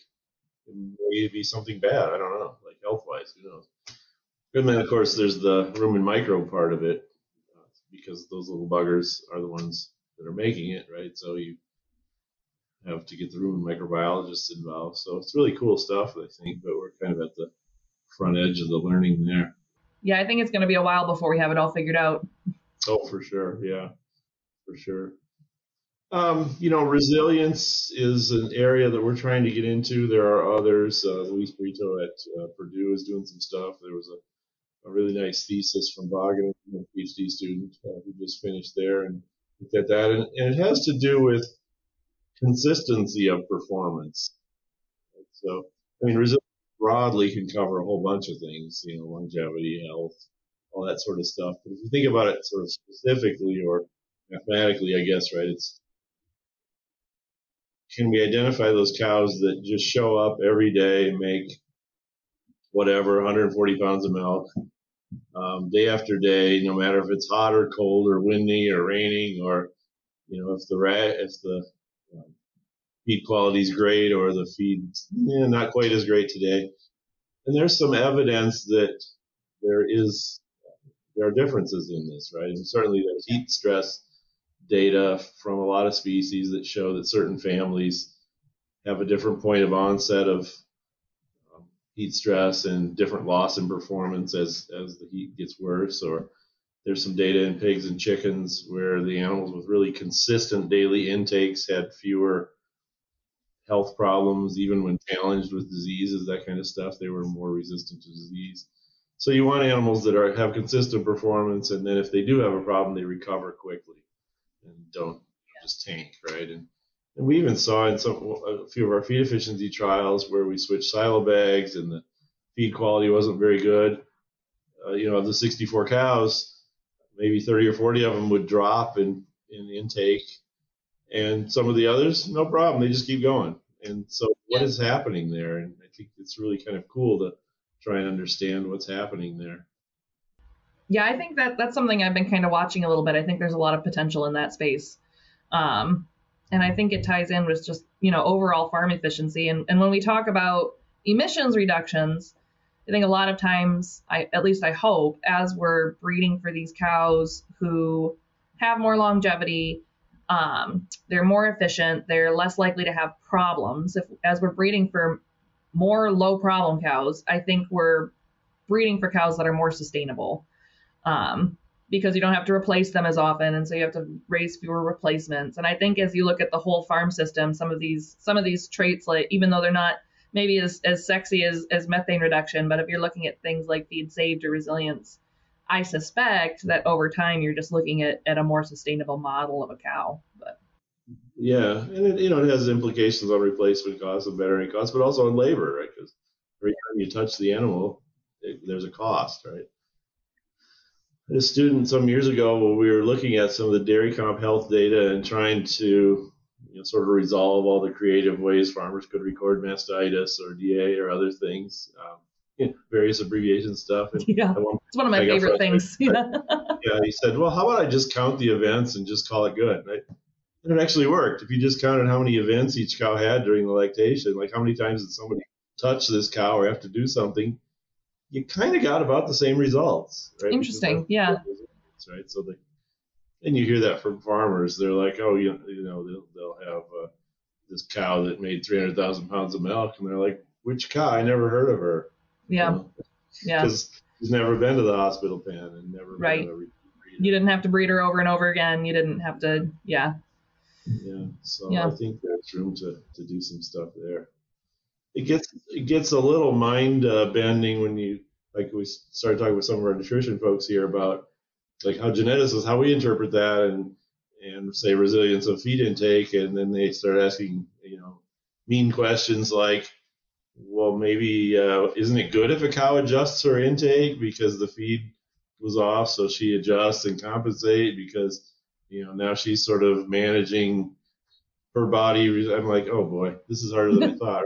it may be something bad. I don't know, like health-wise, who knows? And then, of course, there's the rumen microbe part of it, because those little buggers are the ones that are making it, right? So you have to get the rumen microbiologists involved. So it's really cool stuff, I think, but we're kind of at the front edge of the learning there. Yeah, I think it's going to be a while before we have it all figured out. Oh, for sure. Yeah, for sure. Resilience is an area that we're trying to get into. There are others. Luis Brito at Purdue is doing some stuff. There was a really nice thesis from Bogdan, a PhD student who just finished there and looked at that. And it has to do with consistency of performance. So, resilience broadly can cover a whole bunch of things, longevity, health, all that sort of stuff. But if you think about it sort of specifically or mathematically, I guess, right, it's can we identify those cows that just show up every day and make whatever, 140 pounds of milk day after day, no matter if it's hot or cold or windy or raining or, if the feed quality is great or the feed's not quite as great today. And there's some evidence that there are differences in this, right? And certainly there's heat stress data from a lot of species that show that certain families have a different point of onset of heat stress and different loss in performance as the heat gets worse. Or there's some data in pigs and chickens where the animals with really consistent daily intakes had fewer health problems, even when challenged with diseases, that kind of stuff. They were more resistant to disease. So you want animals that have consistent performance, and then if they do have a problem, they recover quickly and don't just tank, right? And we even saw in a few of our feed efficiency trials where we switched silo bags and the feed quality wasn't very good. Of the 64 cows, maybe 30 or 40 of them would drop in intake, and some of the others, no problem, they just keep going. And so what is happening there? And I think it's really kind of cool to try and understand what's happening there. Yeah, I think that's something I've been kind of watching a little bit. I think there's a lot of potential in that space. And I think it ties in with just, overall farm efficiency. And when we talk about emissions reductions, I think a lot of times, I hope, as we're breeding for these cows who have more longevity, they're more efficient, they're less likely to have problems. As we're breeding for more low problem cows, I think we're breeding for cows that are more sustainable because you don't have to replace them as often. And so you have to raise fewer replacements. And I think as you look at the whole farm system, some of these traits, like even though they're not maybe as sexy as methane reduction, but if you're looking at things like feed saved or resilience, I suspect that over time, you're just looking at a more sustainable model of a cow. But yeah, and it has implications on replacement costs and veterinary costs, but also on labor, right? Because every time you touch the animal, there's a cost, right? I had a student some years ago when we were looking at some of the Dairy Comp health data and trying to sort of resolve all the creative ways farmers could record mastitis or DA or other things, various abbreviation stuff. And yeah, it's one of my favorite things. Yeah, he said, well, how about I just count the events and just call it good, right? And it actually worked. If you just counted how many events each cow had during the lactation, like how many times did somebody touch this cow or have to do something, you kind of got about the same results, right? Interesting, yeah. Right, so and you hear that from farmers. They're like, oh, they'll have this cow that made 300,000 pounds of milk, and they're like, which cow? I never heard of her. Yeah, yeah. Because she's never been to the hospital pen and never been to breed. You didn't have to breed her over and over again. You didn't have to, yeah. Yeah, so yeah. I think there's room to do some stuff there. It gets a little mind bending when you we started talking with some of our nutrition folks here about how geneticists, how we interpret that and say resilience of feed intake, and then they start asking mean questions like, well, maybe isn't it good if a cow adjusts her intake because the feed was off, so she adjusts and compensates because now she's sort of managing her body. I'm like, oh boy, this is harder than I thought.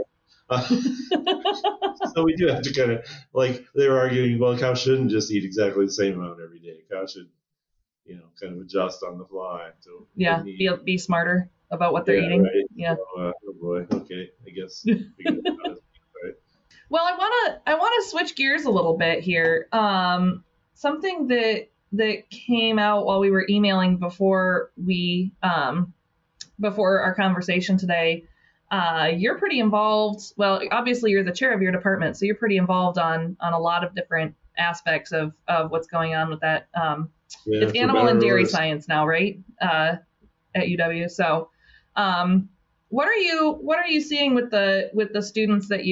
So we do have to kind of, they're arguing, well, a cow shouldn't just eat exactly the same amount every day. A cow should, kind of adjust on the fly. So yeah, be smarter about what they're eating. Right. Yeah. So, oh boy. Okay. I guess. Right. Well, I want to switch gears a little bit here. Something that came out while we were emailing before we before our conversation today, you're pretty involved. Well, obviously you're the chair of your department, so you're pretty involved on a lot of different aspects of what's going on with that. Yeah, it's animal and dairy science now, right? At UW. So, what are you seeing with the students that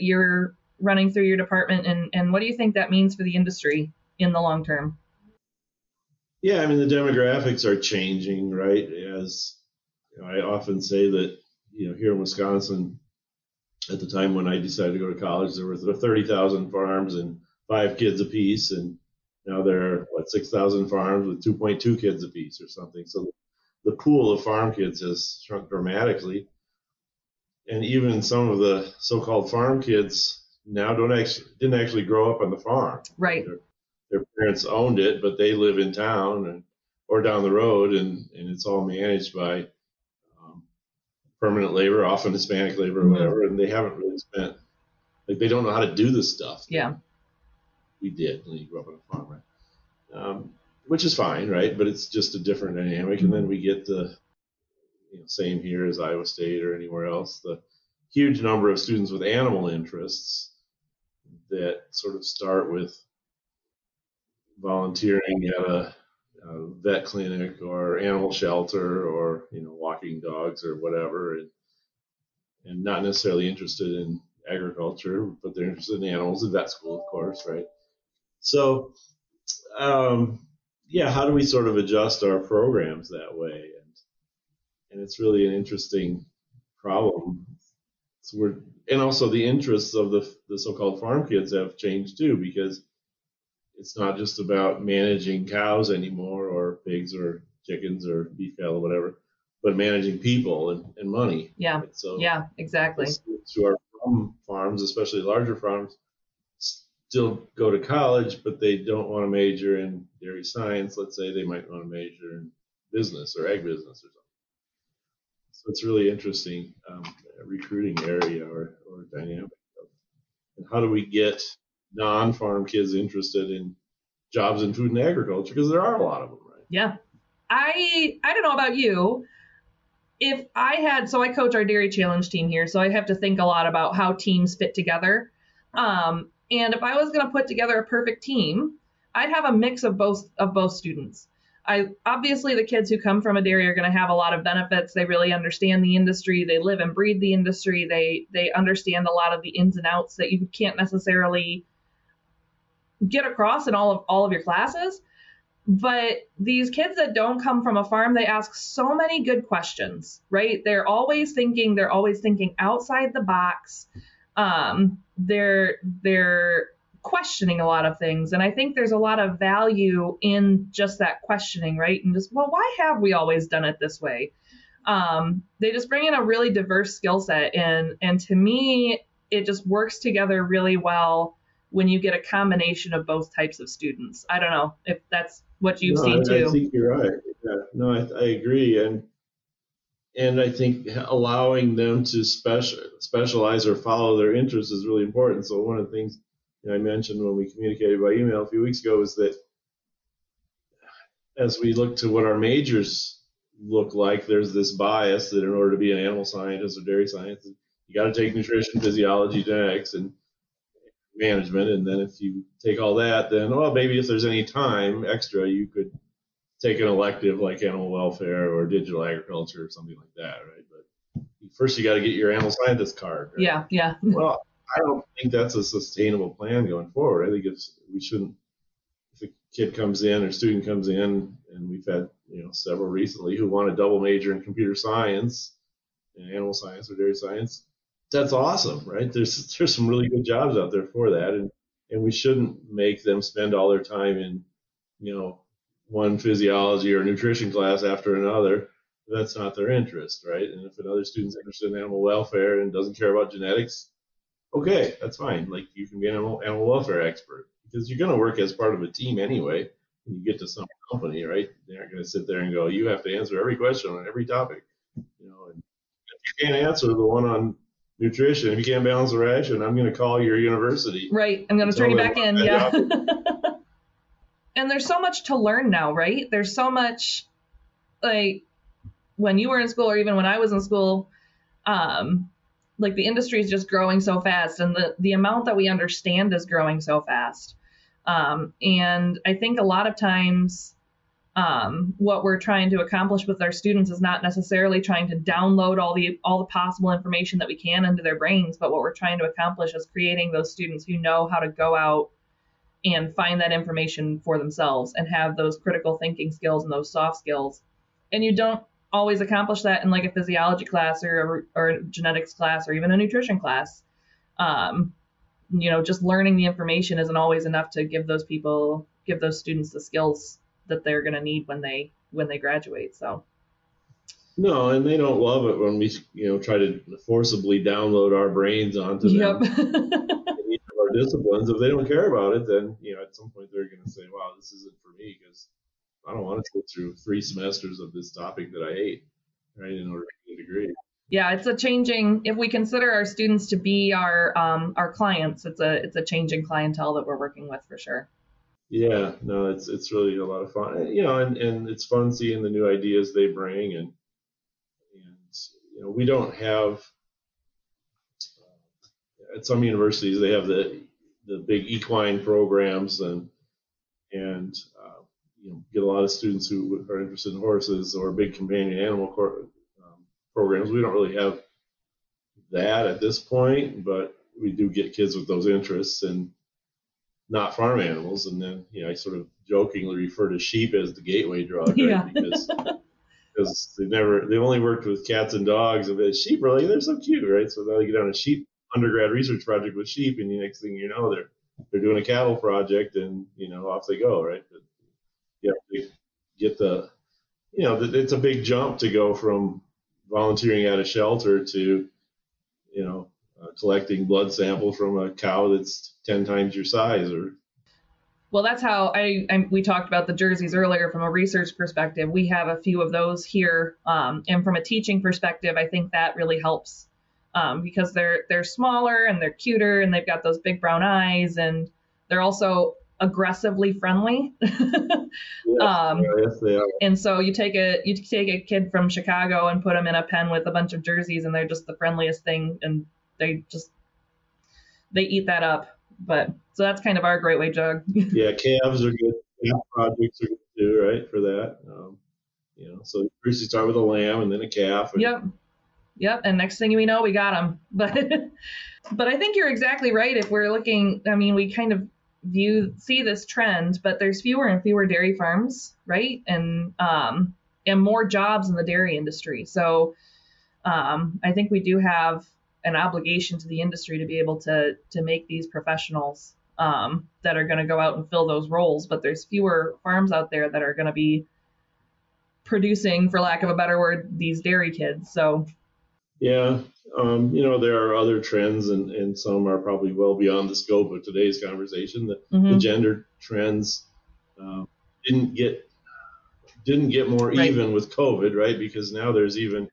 you're running through your department, and what do you think that means for the industry in the long term? Yeah, I mean, the demographics are changing, right? As you know, I often say that, you know, here in Wisconsin, at the time when I decided to go to college, there were 30,000 farms and 5 kids apiece, and now there are 6,000 farms with 2.2 kids apiece or something. So the pool of farm kids has shrunk dramatically, and even some of the so-called farm kids now didn't actually grow up on the farm. Right. Their parents owned it, but they live in town or down the road, and it's all managed by permanent labor, often Hispanic labor or whatever, and they haven't really spent, they don't know how to do this stuff. Yeah. We did when you grew up on a farm, right? Which is fine, right? But it's just a different dynamic. And then we get the same here as Iowa State or anywhere else, the huge number of students with animal interests that sort of start with volunteering at a vet clinic or animal shelter or walking dogs or whatever, and not necessarily interested in agriculture, but they're interested in animals in vet school, of course, right? So how do we sort of adjust our programs that way? And it's really an interesting problem. So also the interests of the so-called farm kids have changed too, because it's not just about managing cows anymore, or pigs or chickens or beef cattle or whatever, but managing people and money. Yeah. Right? So yeah, exactly. To our farms, especially larger farms, still go to college, but they don't want to major in dairy science. Let's say they might want to major in business or agribusiness or something. So it's really interesting recruiting area or dynamic. And how do we get non-farm kids interested in jobs in food and agriculture, because there are a lot of them, right? Yeah. I don't know about you. If I had, so I coach our dairy challenge team here, so I have to think a lot about how teams fit together. And if I was going to put together a perfect team, I'd have a mix of both students. Obviously the kids who come from a dairy are going to have a lot of benefits. They really understand the industry. They live and breathe the industry. They understand a lot of the ins and outs that you can't necessarily get across in all of your classes. But these kids that don't come from a farm, they ask so many good questions, right? They're always thinking outside the box. They're questioning a lot of things. And I think there's a lot of value in just that questioning, right? And just, well, why have we always done it this way? They just bring in a really diverse skill set. And to me, it just works together really well when you get a combination of both types of students. I don't know if that's what you've seen too. I think you're right. Yeah. No, I agree. And I think allowing them to specialize or follow their interests is really important. So one of the things I mentioned when we communicated by email a few weeks ago is that as we look to what our majors look like, there's this bias that in order to be an animal scientist or dairy scientist, you got to take nutrition, physiology, genetics, and management. And then if you take all that, then maybe if there's any time extra, you could take an elective like animal welfare or digital agriculture or something like that, right? But first you got to get your animal scientist card, right? Yeah. Well, I don't think that's a sustainable plan going forward. I think if a kid comes in or student comes in, and we've had several recently who want a double major in computer science and animal science or dairy science, that's awesome, right? There's some really good jobs out there for that, and we shouldn't make them spend all their time in one physiology or nutrition class after another. That's not their interest, right? And if another student's interested in animal welfare and doesn't care about genetics, okay, that's fine. Like, you can be an animal welfare expert because you're going to work as part of a team anyway. When you get to some company, right? They're not going to sit there and go, you have to answer every question on every topic. And if you can't answer the one on nutrition, if you can't balance the ration, I'm going to call your university. Right. I'm going to turn you back in. Yeah. And there's so much to learn now, right? There's so much when you were in school or even when I was in school, like the industry is just growing so fast, and the amount that we understand is growing so fast. And I think a lot of times what we're trying to accomplish with our students is not necessarily trying to download all the possible information that we can into their brains, but what we're trying to accomplish is creating those students who know how to go out and find that information for themselves and have those critical thinking skills and those soft skills. And you don't always accomplish that in like a physiology class or a genetics class or even a nutrition class. You know, just learning the information isn't always enough to give those students the skills that they're going to need when they graduate. So. No, and they don't love it when we, try to forcibly download our brains onto them. Yep. Disciplines, if they don't care about it, then at some point they're going to say, wow, this isn't for me, because I don't want to go through 3 semesters of this topic that I hate, right, in order to get a degree. Yeah, it's a changing, if we consider our students to be our clients, it's a changing clientele that we're working with, for sure. Yeah, no, it's really a lot of fun, and it's fun seeing the new ideas they bring, and we don't have, at some universities, they have the big equine programs and get a lot of students who are interested in horses or big companion animal programs. We don't really have that at this point, but we do get kids with those interests and not farm animals. And then, I sort of jokingly refer to sheep as the gateway drug, right? Yeah. Because they only worked with cats and dogs, and the sheep are like, they're so cute, right? So now they get on a sheep undergrad research project with sheep, and the next thing you know, they're doing a cattle project, and off they go, right? But yeah, they get it's a big jump to go from volunteering at a shelter to collecting blood sample from a cow that's 10 times your size. Or well, that's how we talked about the jerseys earlier. From a research perspective, we have a few of those here, and from a teaching perspective, I think that really helps. Because they're smaller and they're cuter and they've got those big brown eyes, and they're also aggressively friendly. Yes, they are. And so you take a kid from Chicago and put them in a pen with a bunch of jerseys, and they're just the friendliest thing, and they eat that up. But so that's kind of our great way jug. Yeah, calves are good. Calf projects are good too, right? For that, So first you start with a lamb and then a calf. And, yep. Yep. And next thing we know, we got them. But I think you're exactly right. If we're looking, we kind of see this trend, but there's fewer and fewer dairy farms, right? And more jobs in the dairy industry. So I think we do have an obligation to the industry to be able to make these professionals that are going to go out and fill those roles. But there's fewer farms out there that are going to be producing, for lack of a better word, these dairy kids. So. Yeah, there are other trends, and some are probably well beyond the scope of today's conversation. The gender trends didn't get more right. Even with COVID, right? Because now there's even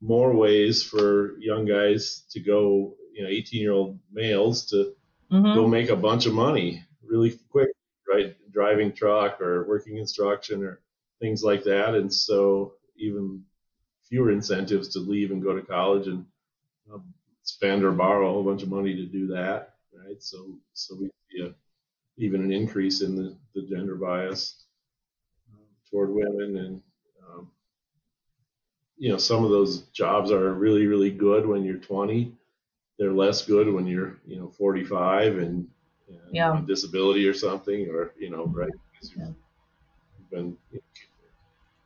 more ways for young guys to go, 18-year-old males to go make a bunch of money really quick, right? Driving truck or working instruction or things like that, and so even fewer incentives to leave and go to college and spend or borrow a whole bunch of money to do that, right? So we see even an increase in the gender bias toward women, and some of those jobs are really, really good when you're 20. They're less good when you're 45 and yeah. A disability or something, or right? Because you've been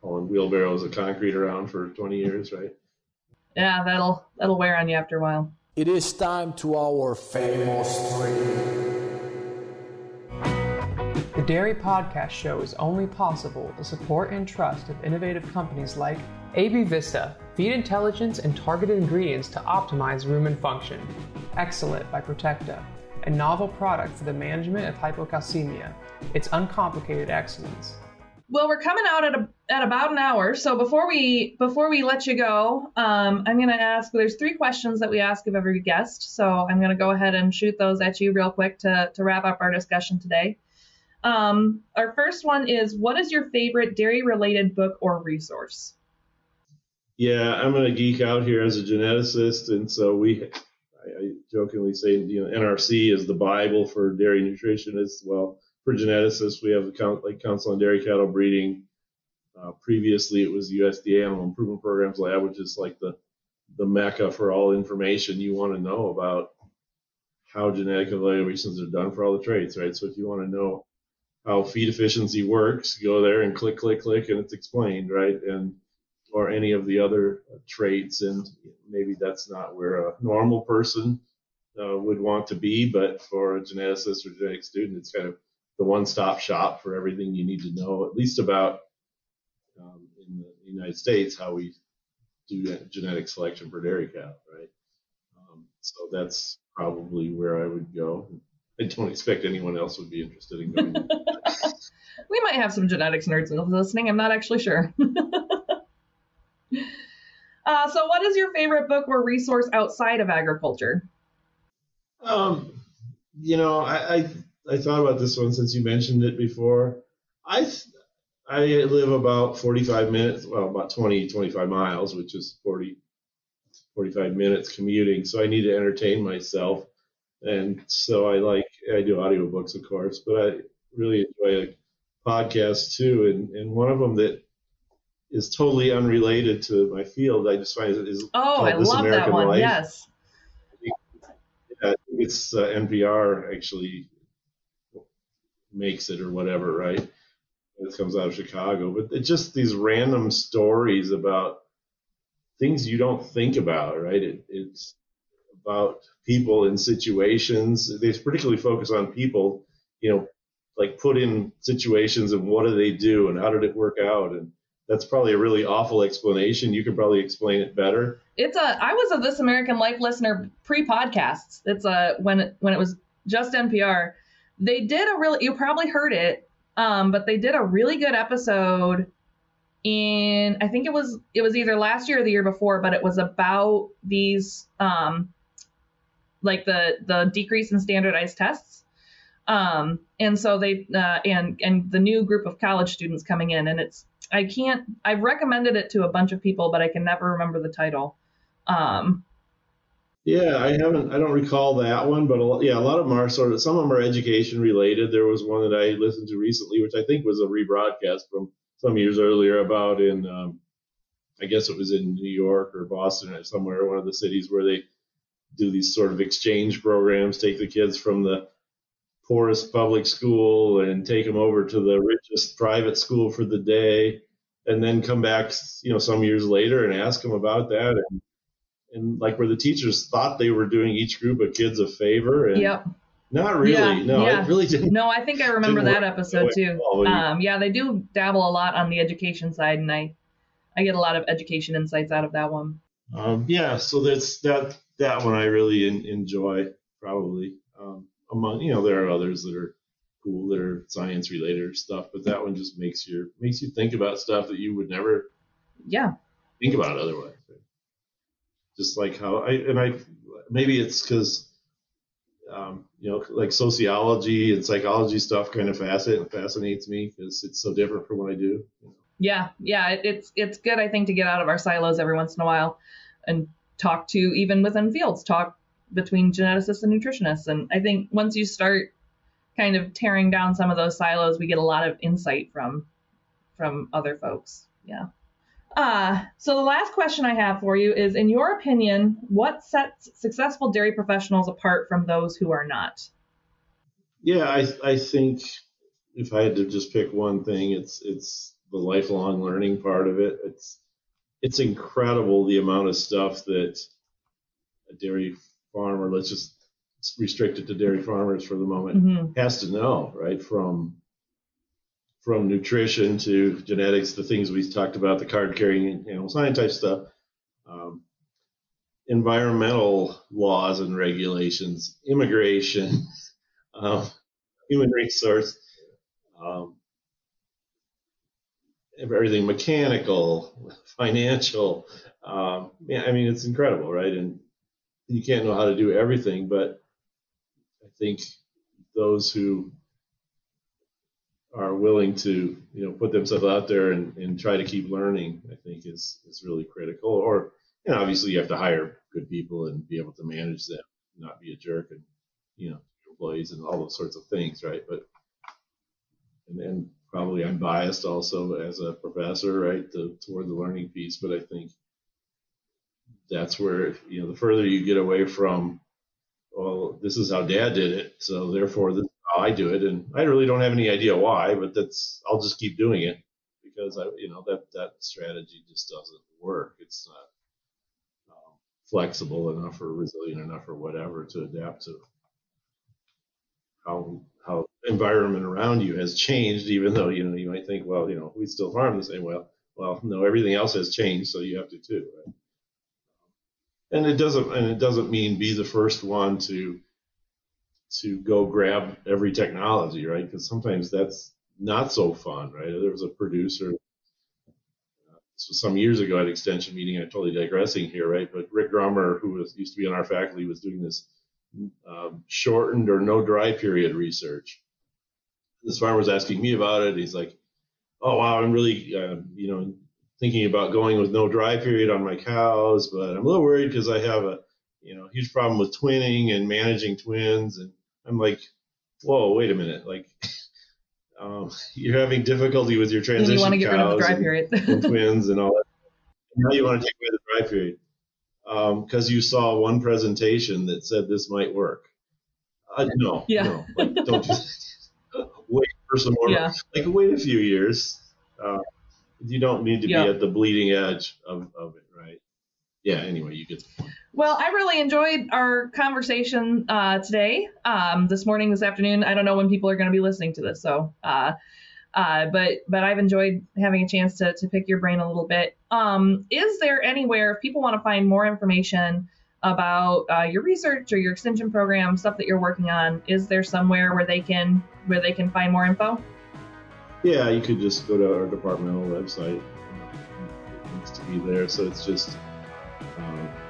hauling wheelbarrows of concrete around for 20 years, right? Yeah, that'll wear on you after a while. It is time to our famous three. The Dairy Podcast Show is only possible with the support and trust of innovative companies like AB Vista, feed intelligence and targeted ingredients to optimize rumen function, Excellent by Protekta, a novel product for the management of hypocalcemia. It's uncomplicated excellence. Well, we're coming out at about an hour, so before we let you go, I'm going to ask. There's 3 questions that we ask of every guest, so I'm going to go ahead and shoot those at you real quick to wrap up our discussion today. Our first one is, what is your favorite dairy-related book or resource? Yeah, I'm going to geek out here as a geneticist, and so I jokingly say, NRC is the Bible for dairy nutritionists. Well, for geneticists, we have the Council on Dairy Cattle Breeding. Previously, it was USDA Animal Improvement Programs Lab, which is like the mecca for all information you want to know about how genetic evaluations are done for all the traits, right? So if you want to know how feed efficiency works, go there and click, click, click, and it's explained, right? And or any of the other traits, and maybe that's not where a normal person would want to be, but for a geneticist or genetic student, it's kind of the one-stop shop for everything you need to know, at least about, in the United States, how we do genetic selection for dairy cattle, right? So that's probably where I would go. I don't expect anyone else would be interested in going. We might have some genetics nerds listening. I'm not actually sure. So what is your favorite book or resource outside of agriculture? I thought about this one since you mentioned it before. I live about 45 minutes, well, about 20, 25 miles, which is 40, 45 minutes commuting. So I need to entertain myself. And so I do audiobooks, of course, but I really enjoy podcasts too. And one of them that is totally unrelated to my field, I just find it is called This American Life. Oh, I love that one. Yes. I think it's NPR actually makes it or whatever, right? It comes out of Chicago, but it's just these random stories about things you don't think about, right? It's about people in situations. They particularly focus on people, like put in situations and what do they do and how did it work out? And that's probably a really awful explanation. You could probably explain it better. I was a This American Life listener pre-podcasts. It's when it was just NPR, they did you probably heard it. But they did a really good episode in, I think it was either last year or the year before, but it was about these, like the decrease in standardized tests. And so they, and the new group of college students coming in, and I've recommended it to a bunch of people, but I can never remember the title. Yeah, I don't recall that one, but a lot of them are some of them are education related. There was one that I listened to recently, which I think was a rebroadcast from some years earlier about I guess it was in New York or Boston or somewhere, one of the cities where they do these sort of exchange programs, take the kids from the poorest public school and take them over to the richest private school for the day and then come back, some years later and ask them about that. And like where the teachers thought they were doing each group of kids a favor, and yep. Not really. Yeah, no, yeah. It really didn't. No, I think I remember that episode too. Yeah, they do dabble a lot on the education side, and I get a lot of education insights out of that one. Yeah, so that's that one I really enjoy probably. Among there are others that are cool that are science related or stuff, but that one just makes you think about stuff that you would never think about otherwise. Just like how maybe it's because, like sociology and psychology stuff kind of fascinates me because it's so different from what I do. Yeah. It's good, I think, to get out of our silos every once in a while and talk to, even within fields, talk between geneticists and nutritionists. And I think once you start kind of tearing down some of those silos, we get a lot of insight from other folks. Yeah. So the last question I have for you is, in your opinion, what sets successful dairy professionals apart from those who are not? Yeah, I think if I had to just pick one thing, it's the lifelong learning part of it. It's incredible the amount of stuff that a dairy farmer, let's just restrict it to dairy farmers for the moment, has to know, right? From nutrition to genetics, the things we talked about, the card-carrying animal science type stuff, environmental laws and regulations, immigration, human resource, everything mechanical, financial. It's incredible, right? And you can't know how to do everything, but I think those who are willing to, you know, put themselves out there and try to keep learning, I think is really critical. Or, you know, obviously you have to hire good people and be able to manage them, not be a jerk, and, you know, employees and all those sorts of things, right? But, and then probably I'm biased also as a professor, right, toward the learning piece. But I think that's where, you know, the further you get away from, well, this is how Dad did it, so therefore this is how I do it, and I really don't have any idea why, but that's, I'll just keep doing it because I, you know, that strategy just doesn't work. It's not flexible enough or resilient enough or whatever to adapt to how environment around you has changed, even though, you know, you might think, well, you know, we still farm the same. Well, no, everything else has changed, so you have to too, right? And it doesn't mean be the first one to go grab every technology, right? Because sometimes that's not so fun, right? There was a producer, this was some years ago at an extension meeting. I'm totally digressing here, right? But Rick Grummer, who used to be on our faculty, was doing this shortened or no dry period research. This farmer was asking me about it. He's like, "Oh wow, I'm really, you know, thinking about going with no dry period on my cows, but I'm a little worried because I have a, you know, huge problem with twinning and managing twins." And I'm like, whoa, wait a minute. Like, you're having difficulty with your transition cows, and you want to get rid of the dry period. And twins and all that. And now you want to take away the dry period because you saw one presentation that said this might work. No, yeah. No, like, don't do that. Wait for some more. Yeah. Like, wait a few years. You don't need to be at the bleeding edge of it, right? Yeah, anyway, you get the point. Well, I really enjoyed our conversation today, this morning, this afternoon. I don't know when people are going to be listening to this, so but I've enjoyed having a chance to pick your brain a little bit. Is there anywhere, if people want to find more information about your research or your extension program, stuff that you're working on, is there somewhere where they can find more info? Yeah, you could just go to our departmental website. It needs to be there. So it's just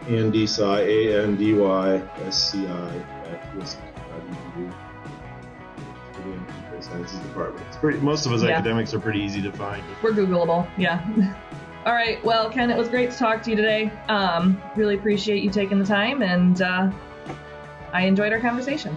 andysci@USDA Sciences Department. It's pretty, most of us academics are pretty easy to find. We're Googleable, yeah. All right, well, Ken, it was great to talk to you today. Really appreciate you taking the time, and I enjoyed our conversation.